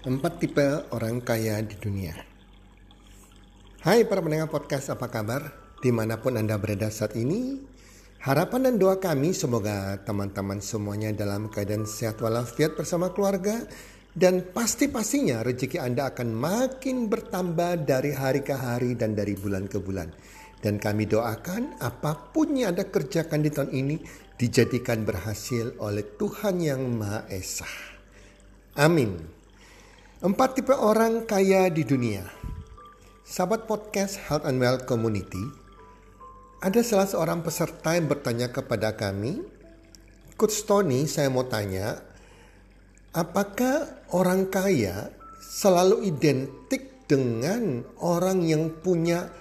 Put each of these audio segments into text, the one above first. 4 tipe orang kaya di dunia. Hai para pendengar podcast, apa kabar? Dimanapun Anda berada saat ini, harapan dan doa kami semoga teman-teman semuanya dalam keadaan sehat walafiat bersama keluarga. Dan pasti-pastinya rezeki Anda akan makin bertambah dari hari ke hari dan dari bulan ke bulan. Dan kami doakan apapun yang Anda kerjakan di tahun ini dijadikan berhasil oleh Tuhan Yang Maha Esa. Amin. 4 tipe orang kaya di dunia. Sahabat podcast Health and Well Community, ada salah seorang peserta yang bertanya kepada kami, Coach Tony, saya mau tanya, apakah orang kaya selalu identik dengan orang yang punya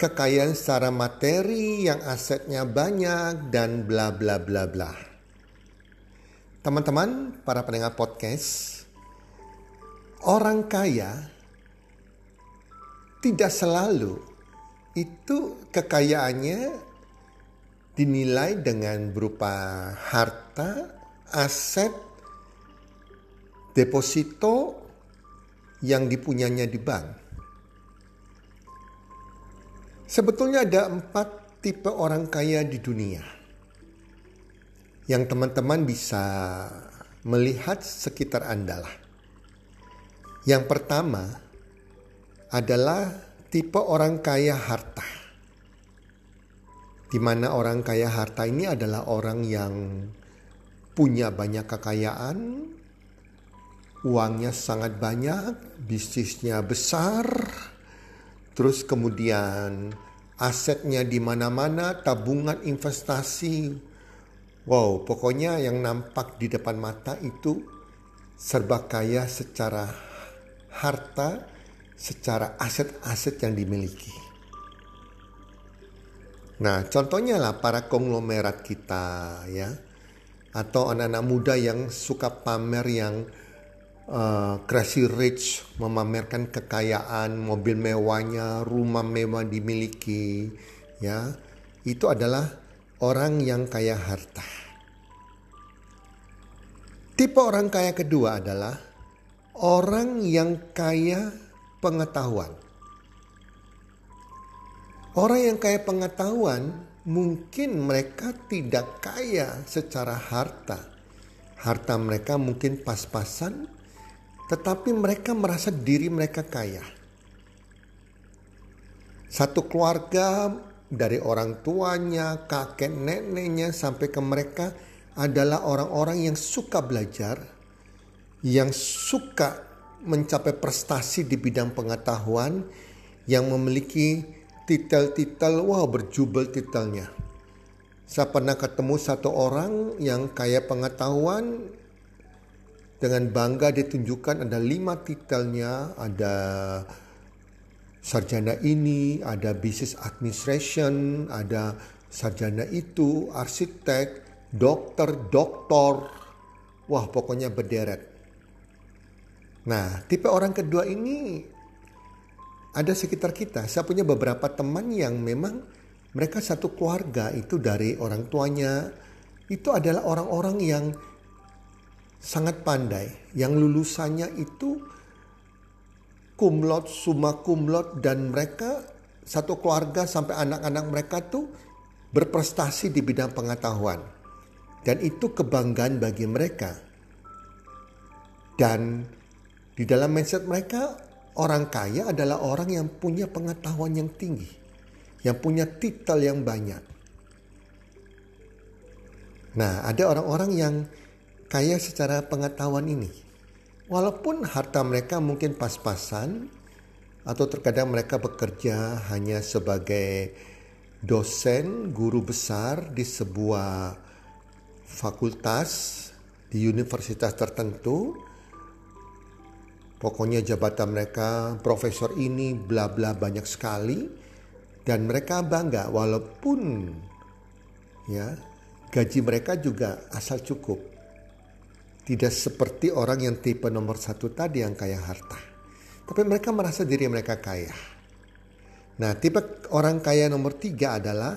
kekayaan secara materi, yang asetnya banyak, dan bla bla bla bla. Teman-teman, para pendengar podcast, orang kaya tidak selalu itu kekayaannya dinilai dengan berupa harta, aset, deposito yang dipunyanya di bank. Sebetulnya ada 4 tipe orang kaya di dunia yang teman-teman bisa melihat sekitar Anda lah. Yang pertama adalah tipe orang kaya harta. Di mana orang kaya harta ini adalah orang yang punya banyak kekayaan, uangnya sangat banyak, bisnisnya besar, terus kemudian asetnya di mana-mana, tabungan, investasi. Wow, pokoknya yang nampak di depan mata itu serba kaya secara harta, secara aset-aset yang dimiliki. Nah, contohnya lah para konglomerat kita ya, atau anak-anak muda yang suka pamer, yang crazy rich, memamerkan kekayaan, mobil mewahnya, rumah mewah dimiliki ya. Itu adalah orang yang kaya harta. Tipe orang kaya kedua adalah orang yang kaya pengetahuan. Orang yang kaya pengetahuan, mungkin mereka tidak kaya secara harta. Harta mereka mungkin pas-pasan, tetapi mereka merasa diri mereka kaya. Satu keluarga dari orang tuanya, kakek neneknya sampai ke mereka adalah orang-orang yang suka belajar, yang suka mencapai prestasi di bidang pengetahuan, yang memiliki titel-titel, wah berjubel titelnya. Saya pernah ketemu satu orang yang kaya pengetahuan, dengan bangga ditunjukkan ada 5 titelnya, ada sarjana ini, ada business administration, ada sarjana itu, arsitek, dokter. Wah, pokoknya berderet. Nah, tipe orang kedua ini ada sekitar kita. Saya punya beberapa teman yang memang mereka satu keluarga itu dari orang tuanya. Itu adalah orang-orang yang sangat pandai. Yang lulusannya itu cum laude, summa cum laude. Dan mereka satu keluarga sampai anak-anak mereka tuh berprestasi di bidang pengetahuan. Dan itu kebanggaan bagi mereka. Dan di dalam mindset mereka, orang kaya adalah orang yang punya pengetahuan yang tinggi, yang punya titel yang banyak. Nah, ada orang-orang yang kaya secara pengetahuan ini. Walaupun harta mereka mungkin pas-pasan, atau terkadang mereka bekerja hanya sebagai dosen, guru besar di sebuah fakultas, di universitas tertentu. Pokoknya jabatan mereka profesor ini bla bla banyak sekali, dan mereka bangga walaupun ya gaji mereka juga asal cukup. Tidak seperti orang yang tipe nomor 1 tadi yang kaya harta. Tapi mereka merasa diri mereka kaya. Nah, tipe orang kaya nomor 3 adalah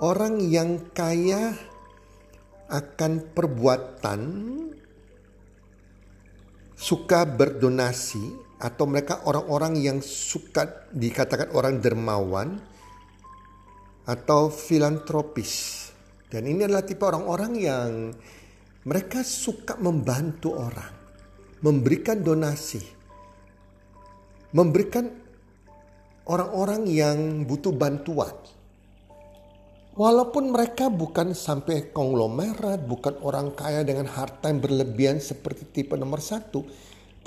orang yang kaya akan perbuatan suka berdonasi, atau mereka orang-orang yang suka dikatakan orang dermawan atau filantropis. Dan ini adalah tipe orang-orang yang mereka suka membantu orang, memberikan donasi, memberikan orang-orang yang butuh bantuan. Walaupun mereka bukan sampai konglomerat, bukan orang kaya dengan harta yang berlebihan seperti tipe nomor satu,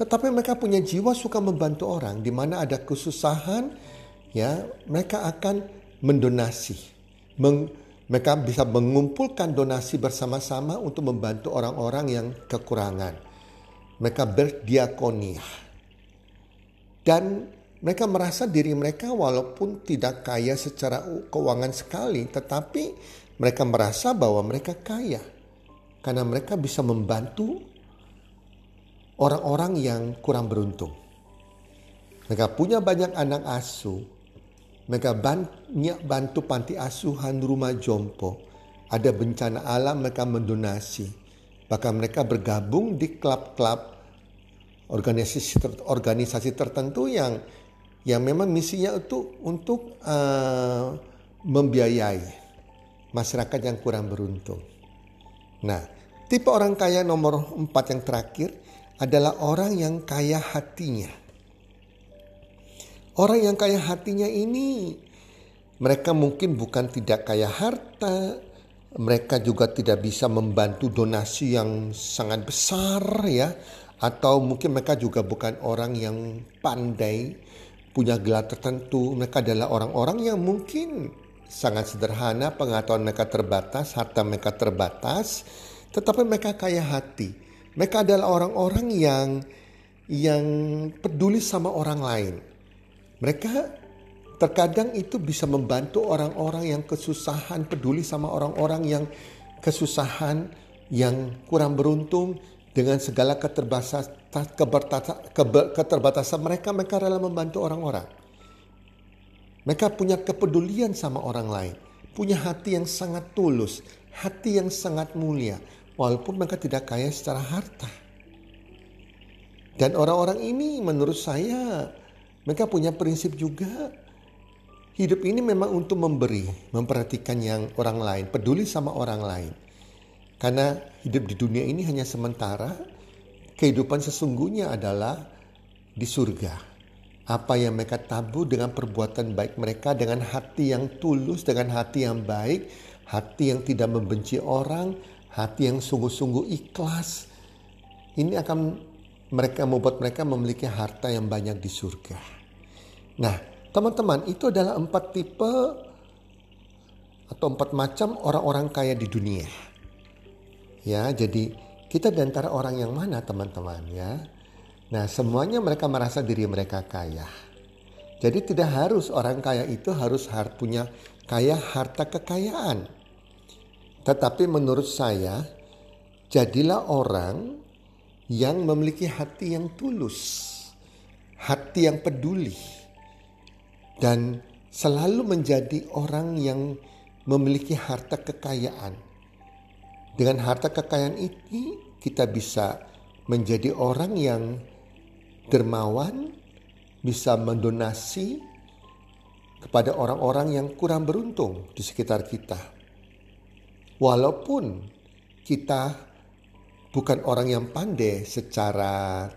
tetapi mereka punya jiwa suka membantu orang. Di mana ada kesusahan, ya mereka akan mendonasi. Mereka bisa mengumpulkan donasi bersama-sama untuk membantu orang-orang yang kekurangan. Mereka berdiakonia. Dan mereka merasa diri mereka walaupun tidak kaya secara keuangan sekali, tetapi mereka merasa bahwa mereka kaya karena mereka bisa membantu orang-orang yang kurang beruntung. Mereka punya banyak anak asuh, mereka banyak bantu panti asuhan, rumah jompo. Ada bencana alam mereka mendonasi, bahkan mereka bergabung di klub-klub organisasi tertentu yang memang misinya untuk membiayai masyarakat yang kurang beruntung. Nah, tipe orang kaya nomor 4 yang terakhir adalah orang yang kaya hatinya. Orang yang kaya hatinya ini, mereka mungkin bukan tidak kaya harta, mereka juga tidak bisa membantu donasi yang sangat besar ya, atau mungkin mereka juga bukan orang yang pandai, punya gelar tertentu. Mereka adalah orang-orang yang mungkin sangat sederhana, pengetahuan mereka terbatas, harta mereka terbatas, tetapi mereka kaya hati. Mereka adalah orang-orang yang peduli sama orang lain. Mereka terkadang itu bisa membantu orang-orang yang kesusahan, peduli sama orang-orang yang kesusahan, yang kurang beruntung. Dengan segala keterbatasan mereka rela membantu orang-orang. Mereka punya kepedulian sama orang lain. Punya hati yang sangat tulus. Hati yang sangat mulia. Walaupun mereka tidak kaya secara harta. Dan orang-orang ini menurut saya, mereka punya prinsip juga. Hidup ini memang untuk memberi. Memperhatikan yang orang lain. Peduli sama orang lain. Karena hidup di dunia ini hanya sementara, kehidupan sesungguhnya adalah di surga. Apa yang mereka tabur dengan perbuatan baik mereka, dengan hati yang tulus, dengan hati yang baik, hati yang tidak membenci orang, hati yang sungguh-sungguh ikhlas. Ini akan membuat mereka memiliki harta yang banyak di surga. Nah, teman-teman, itu adalah 4 tipe atau 4 macam orang-orang kaya di dunia. Ya, jadi kita di antara orang yang mana teman-teman ya. Nah, semuanya mereka merasa diri mereka kaya. Jadi tidak harus orang kaya itu harus punya kaya harta kekayaan. Tetapi menurut saya, jadilah orang yang memiliki hati yang tulus, hati yang peduli, dan selalu menjadi orang yang memiliki harta kekayaan. Dengan harta kekayaan ini kita bisa menjadi orang yang dermawan, bisa mendonasi kepada orang-orang yang kurang beruntung di sekitar kita. Walaupun kita bukan orang yang pandai secara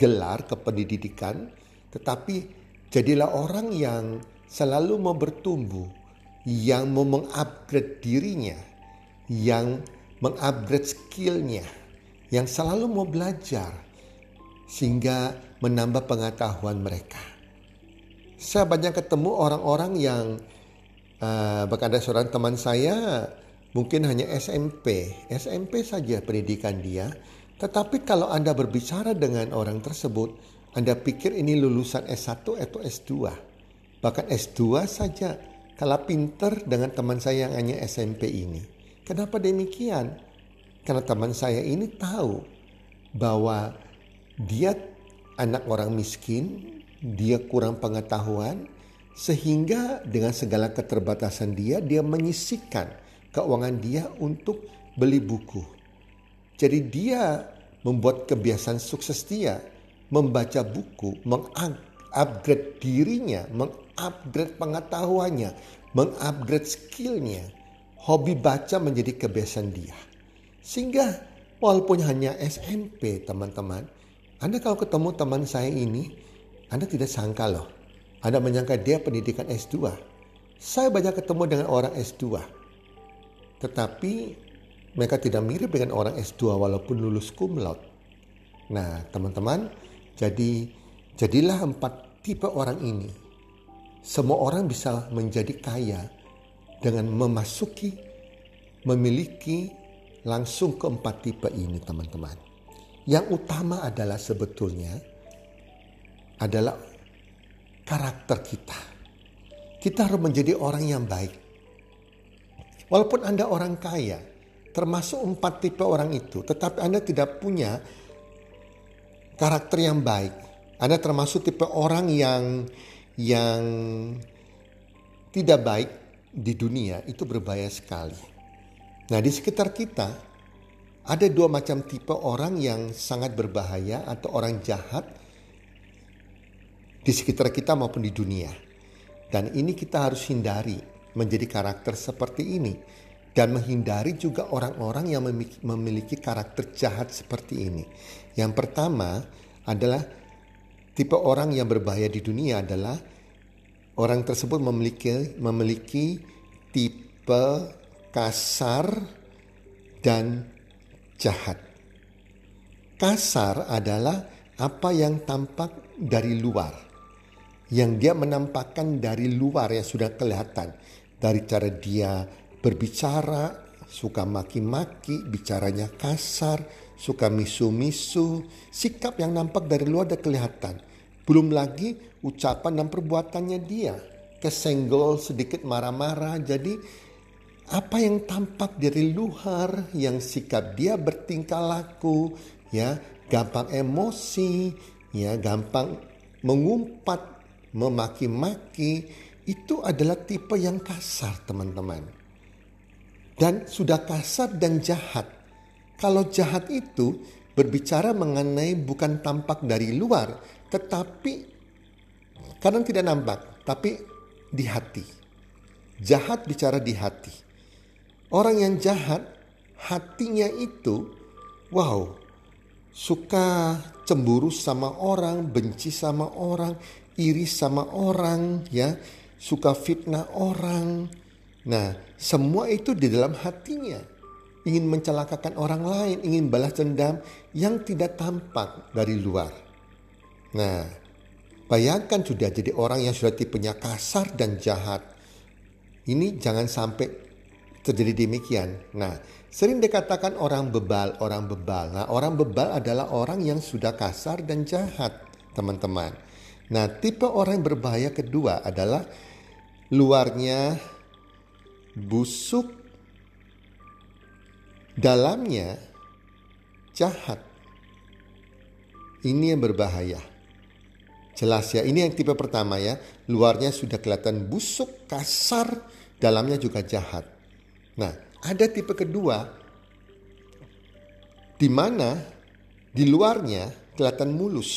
gelar kependidikan, tetapi jadilah orang yang selalu mau bertumbuh, yang mau mengupgrade dirinya, yang mengupgrade skillnya, yang selalu mau belajar sehingga menambah pengetahuan mereka. Saya banyak ketemu orang-orang yang bahkan ada seorang teman saya mungkin hanya SMP saja pendidikan dia, tetapi kalau Anda berbicara dengan orang tersebut, Anda pikir ini lulusan S1 atau S2, bahkan S2 saja kalah pinter dengan teman saya yang hanya SMP ini. Kenapa demikian? Karena teman saya ini tahu bahwa dia anak orang miskin, dia kurang pengetahuan, sehingga dengan segala keterbatasan dia menyisihkan keuangan dia untuk beli buku. Jadi dia membuat kebiasaan sukses dia, membaca buku, mengupgrade dirinya, mengupgrade pengetahuannya, mengupgrade skillnya. Hobi baca menjadi kebiasaan dia. Sehingga walaupun hanya SMP teman-teman, Anda kalau ketemu teman saya ini, Anda tidak sangka loh. Anda menyangka dia pendidikan S2. Saya banyak ketemu dengan orang S2. Tetapi mereka tidak mirip dengan orang S2 walaupun lulus cum laude. Nah teman-teman, jadilah 4 tipe orang ini. Semua orang bisa menjadi kaya dengan memiliki langsung ke 4 tipe ini teman-teman. Yang utama adalah sebetulnya adalah karakter kita. Kita harus menjadi orang yang baik. Walaupun Anda orang kaya, termasuk 4 tipe orang itu, tetapi Anda tidak punya karakter yang baik. Anda termasuk tipe orang yang tidak baik di dunia, itu berbahaya sekali. Nah di sekitar kita ada 2 macam tipe orang yang sangat berbahaya atau orang jahat di sekitar kita maupun di dunia. Dan ini kita harus hindari menjadi karakter seperti ini. Dan menghindari juga orang-orang yang memiliki karakter jahat seperti ini. Yang pertama adalah tipe orang yang berbahaya di dunia adalah orang tersebut memiliki tipe kasar dan jahat. Kasar adalah apa yang tampak dari luar, yang dia menampakkan dari luar yang sudah kelihatan. Dari cara dia berbicara, suka maki-maki, bicaranya kasar, suka misu-misu. Sikap yang nampak dari luar sudah kelihatan. Belum lagi ucapan dan perbuatannya dia. Kesenggol, sedikit marah-marah. Jadi apa yang tampak dari luar, yang sikap dia bertingkah laku, ya, gampang emosi, ya, gampang mengumpat, memaki-maki, itu adalah tipe yang kasar, teman-teman. Dan sudah kasar dan jahat. Kalau jahat itu berbicara mengenai bukan tampak dari luar, tetapi kadang tidak nampak, tapi di hati. Jahat bicara di hati. Orang yang jahat, hatinya itu, wow, suka cemburu sama orang, benci sama orang, iri sama orang, ya, suka fitnah orang. Nah, semua itu di dalam hatinya. Ingin mencelakakan orang lain, ingin balas dendam yang tidak tampak dari luar. Nah, bayangkan sudah jadi orang yang sudah tipenya kasar dan jahat. Ini jangan sampai terjadi demikian. Nah, sering dikatakan orang bebal. Nah, orang bebal adalah orang yang sudah kasar dan jahat, teman-teman. Nah, tipe orang berbahaya kedua adalah luarnya busuk, dalamnya jahat. Ini yang berbahaya. Jelas ya, ini yang tipe pertama ya. Luarnya sudah kelihatan busuk, kasar, dalamnya juga jahat. Nah, ada tipe kedua di mana di luarnya kelihatan mulus,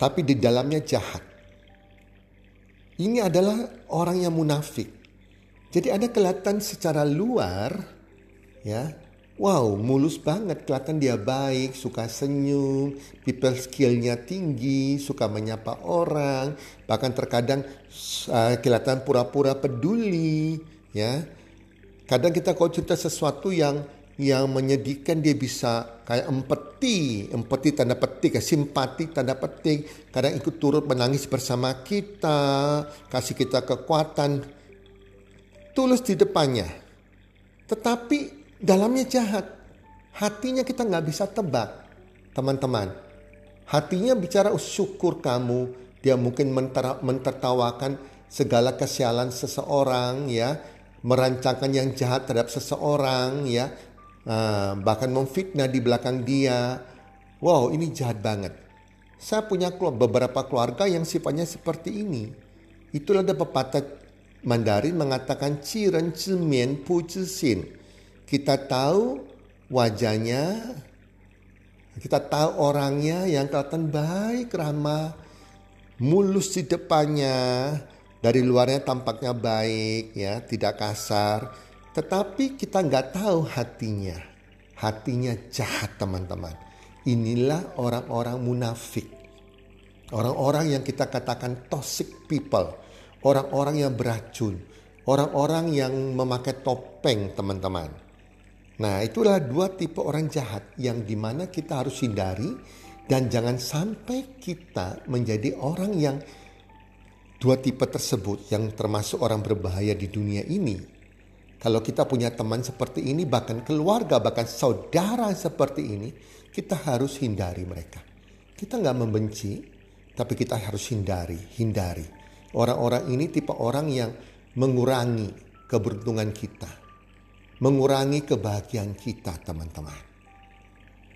tapi di dalamnya jahat. Ini adalah orang yang munafik. Jadi ada kelihatan secara luar, ya, wow, mulus banget, kelihatan dia baik, suka senyum, people skill-nya tinggi, suka menyapa orang, bahkan terkadang kelihatan pura-pura peduli. Ya, kadang kita kalau cerita sesuatu yang menyedihkan dia bisa kayak empati tanda petik, simpati tanda petik. Kadang ikut turut menangis bersama kita, kasih kita kekuatan. Tulus di depannya, tetapi dalamnya jahat. Hatinya kita nggak bisa tebak, teman-teman. Hatinya bicara syukur kamu, dia mungkin mentertawakan segala kesialan seseorang, ya. Merancangkan yang jahat terhadap seseorang, ya, bahkan memfitnah di belakang dia. Wow, ini jahat banget. Saya punya beberapa keluarga yang sifatnya seperti ini. Itulah ada pepatah Mandarin mengatakan "Ci ren ci mian pu ci xin". Kita tahu wajahnya, Kita tahu orangnya yang kelihatan baik, ramah, mulus di depannya, dari luarnya tampaknya baik, ya, tidak kasar. Tetapi kita nggak tahu hatinya. Hatinya jahat, teman-teman. Inilah orang-orang munafik. Orang-orang yang kita katakan toxic people. Orang-orang yang beracun. Orang-orang yang memakai topeng, teman-teman. Nah, itulah dua tipe orang jahat yang dimana kita harus hindari. Dan jangan sampai kita menjadi orang yang dua tipe tersebut, yang termasuk orang berbahaya di dunia ini. Kalau kita punya teman seperti ini, bahkan keluarga, bahkan saudara seperti ini, kita harus hindari mereka. Kita nggak membenci, tapi kita harus hindari. Orang-orang ini tipe orang yang mengurangi keberuntungan kita. Mengurangi kebahagiaan kita, teman-teman.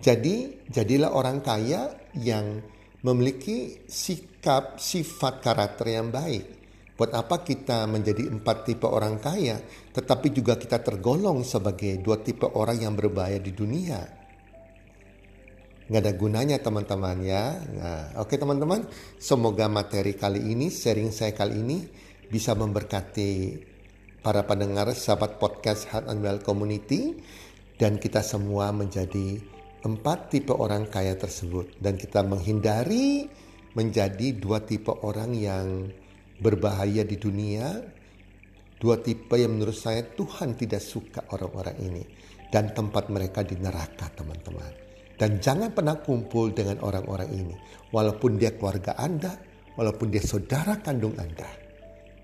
Jadi, jadilah orang kaya yang memiliki sikap, sifat, karakter yang baik. Buat apa kita menjadi 4 tipe orang kaya, tetapi juga kita tergolong sebagai 2 tipe orang yang berbahaya di dunia? Nggak ada gunanya, teman-teman, ya. Nah, oke, teman-teman, semoga materi kali ini, sharing saya kali ini, bisa memberkati para pendengar sahabat podcast Heart and Well Community. Dan kita semua menjadi 4 tipe orang kaya tersebut. Dan kita menghindari menjadi 2 tipe orang yang berbahaya di dunia, 2 tipe yang menurut saya Tuhan tidak suka orang-orang ini, dan tempat mereka di neraka, teman-teman. Dan jangan pernah kumpul dengan orang-orang ini, walaupun dia keluarga Anda, walaupun dia saudara kandung Anda.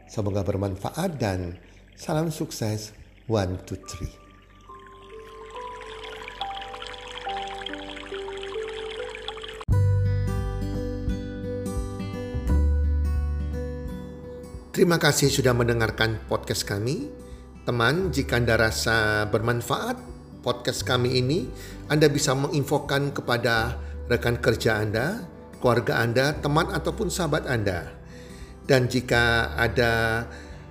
Semoga bermanfaat dan salam sukses 1, 2, 3. Terima kasih sudah mendengarkan podcast kami. Teman, jika Anda rasa bermanfaat podcast kami ini, Anda bisa menginfokan kepada rekan kerja Anda, keluarga Anda, teman ataupun sahabat Anda. Dan jika ada